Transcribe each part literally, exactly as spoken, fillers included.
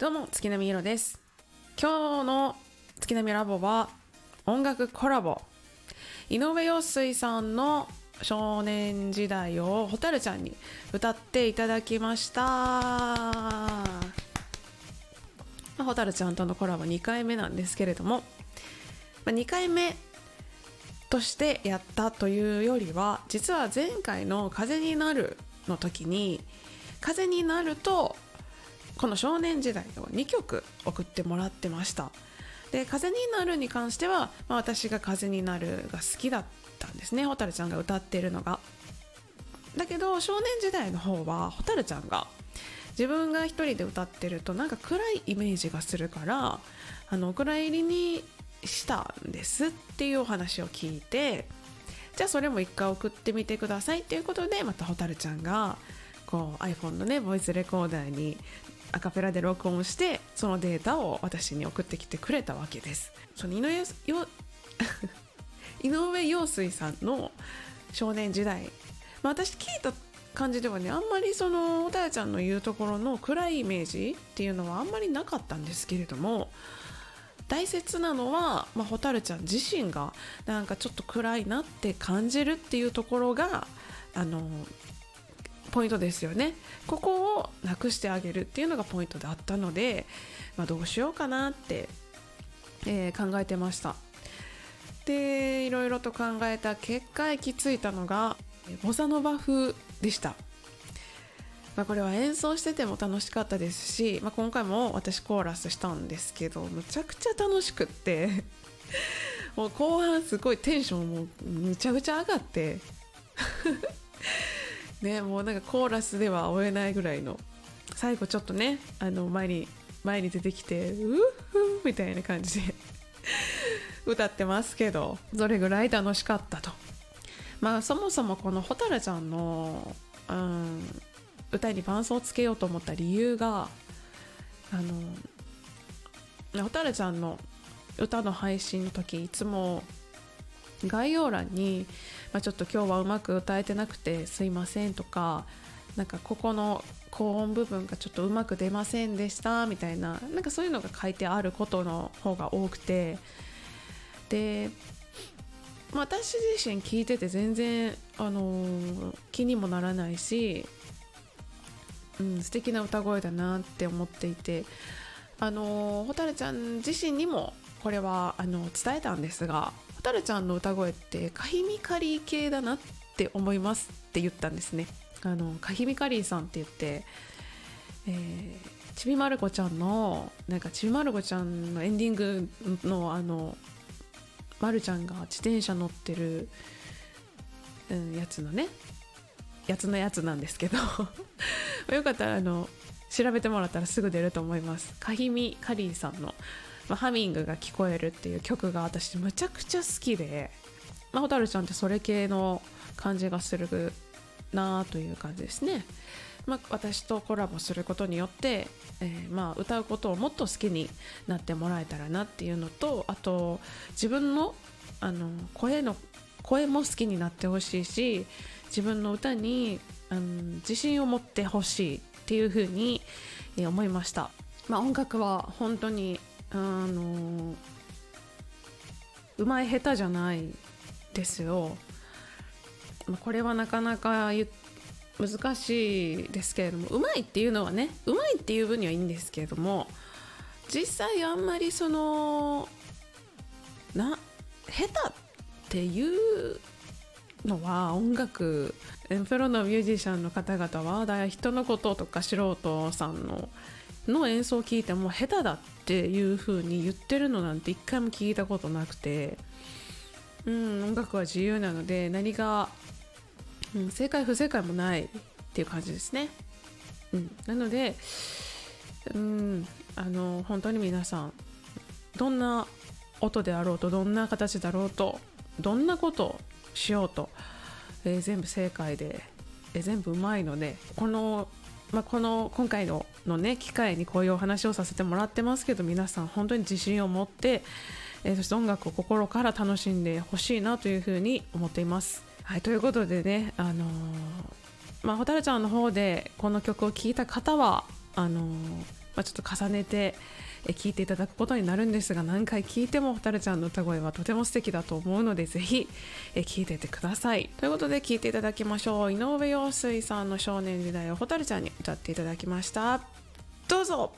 どうも、月並みいろです。今日の月並みラボは音楽コラボ、井上陽水さんの少年時代をホタルちゃんに歌っていただきました。ホタルちゃんとのコラボにかいめなんですけれども、にかいめとしてやったというよりは、実は前回の風になるの時に、風になるとこの少年時代をにきょく送ってもらってました。で、風になるに関しては、まあ、私が風になるが好きだったんですね、ホタルちゃんが歌っているのが。だけど少年時代の方はホタルちゃんが自分が一人で歌ってるとなんか暗いイメージがするから、あのお蔵入りにしたんですっていうお話を聞いて、じゃあそれも一回送ってみてくださいっていうことで、またホタルちゃんがこう iPhone のねボイスレコーダーにアカペラで録音して、そのデータを私に送ってきてくれたわけです。その井上、井上陽水さんの少年時代、まあ、私聞いた感じではね、あんまりそのおたやちゃんの言うところの暗いイメージっていうのはあんまりなかったんですけれども、大切なのは、まあ、ホタルちゃん自身がなんかちょっと暗いなって感じるっていうところがあのポイントですよね。ここをなくしてあげるっていうのがポイントだったので、まあ、どうしようかなって、えー、考えてました。で、いろいろと考えた結果、行き着いたのがボサノバ風でした。まあ、これは演奏してても楽しかったですし、まあ、今回も私コーラスしたんですけど、むちゃくちゃ楽しくってもう後半すごいテンションもむちゃくちゃ上がってね、もうなんかコーラスでは追えないぐらいの、最後ちょっとね、あの前に前に出てきてうっふみたいな感じで歌ってますけど、それぐらい楽しかったと。まあそもそもこのホタルちゃんの、うん、歌に伴奏をつけようと思った理由が、あのホタルちゃんの歌の配信の時、いつも概要欄に、まあ、ちょっと今日はうまく歌えてなくてすいませんとか、なんかここの高音部分がちょっとうまく出ませんでしたみたいな、なんかそういうのが書いてあることの方が多くて、で、まあ、私自身聞いてて全然、あのー、気にもならないし、うん、素敵な歌声だなって思っていて、あのー、ホタルちゃん自身にもこれはあの伝えたんですが、ホタルちゃんの歌声ってカヒミカリー系だなって思いますって言ったんですね。あのカヒミカリーさんって言って、えー、ちびまる子ちゃんのなんかちびまる子ちゃんのエンディングのあのまるちゃんが自転車乗ってる、うん、やつのねやつのやつなんですけどよかったらあの調べてもらったらすぐ出ると思います。カヒミカリーさんのハミングが聞こえるっていう曲が私むちゃくちゃ好きで、まあ、ホタルちゃんってそれ系の感じがするなという感じですね。まあ、私とコラボすることによって、えー、まあ歌うことをもっと好きになってもらえたらなっていうのと、あと自分の、あの声の声も好きになってほしいし、自分の歌に、うん、自信を持ってほしいっていうふうに、えー、思いました。まあ、音楽は本当にあのうまい下手じゃないですよ。これはなかなか難しいですけれども、うまいっていうのはね、うまいっていう分にはいいんですけれども、実際あんまりそのな下手っていうのは、音楽プロのミュージシャンの方々はだい人のこととか素人さんのの演奏を聞いても下手だっていう風に言ってるのなんて一回も聞いたことなくて、うん、音楽は自由なので何が、うん、正解不正解もないっていう感じですね。うん、なので、うん、あの本当に皆さん、どんな音であろうと、どんな形だろうと、どんなことをしようと、えー、全部正解で、えー、全部うまいので、このまあ、この今回の、のね機会にこういうお話をさせてもらってますけど、皆さん本当に自信を持って、えー、そして音楽を心から楽しんでほしいなというふうに思っています。はい、ということでね、あのーまあ、ホタルちゃんの方でこの曲を聴いた方はあのーまあ、ちょっと重ねて聞いていただくことになるんですが、何回聞いてもほたるちゃんの歌声はとても素敵だと思うので、ぜひ聞いていてください。ということで聞いていただきましょう。井上陽水さんの少年時代をほたるちゃんに歌っていただきました。どうぞ。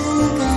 Thank you.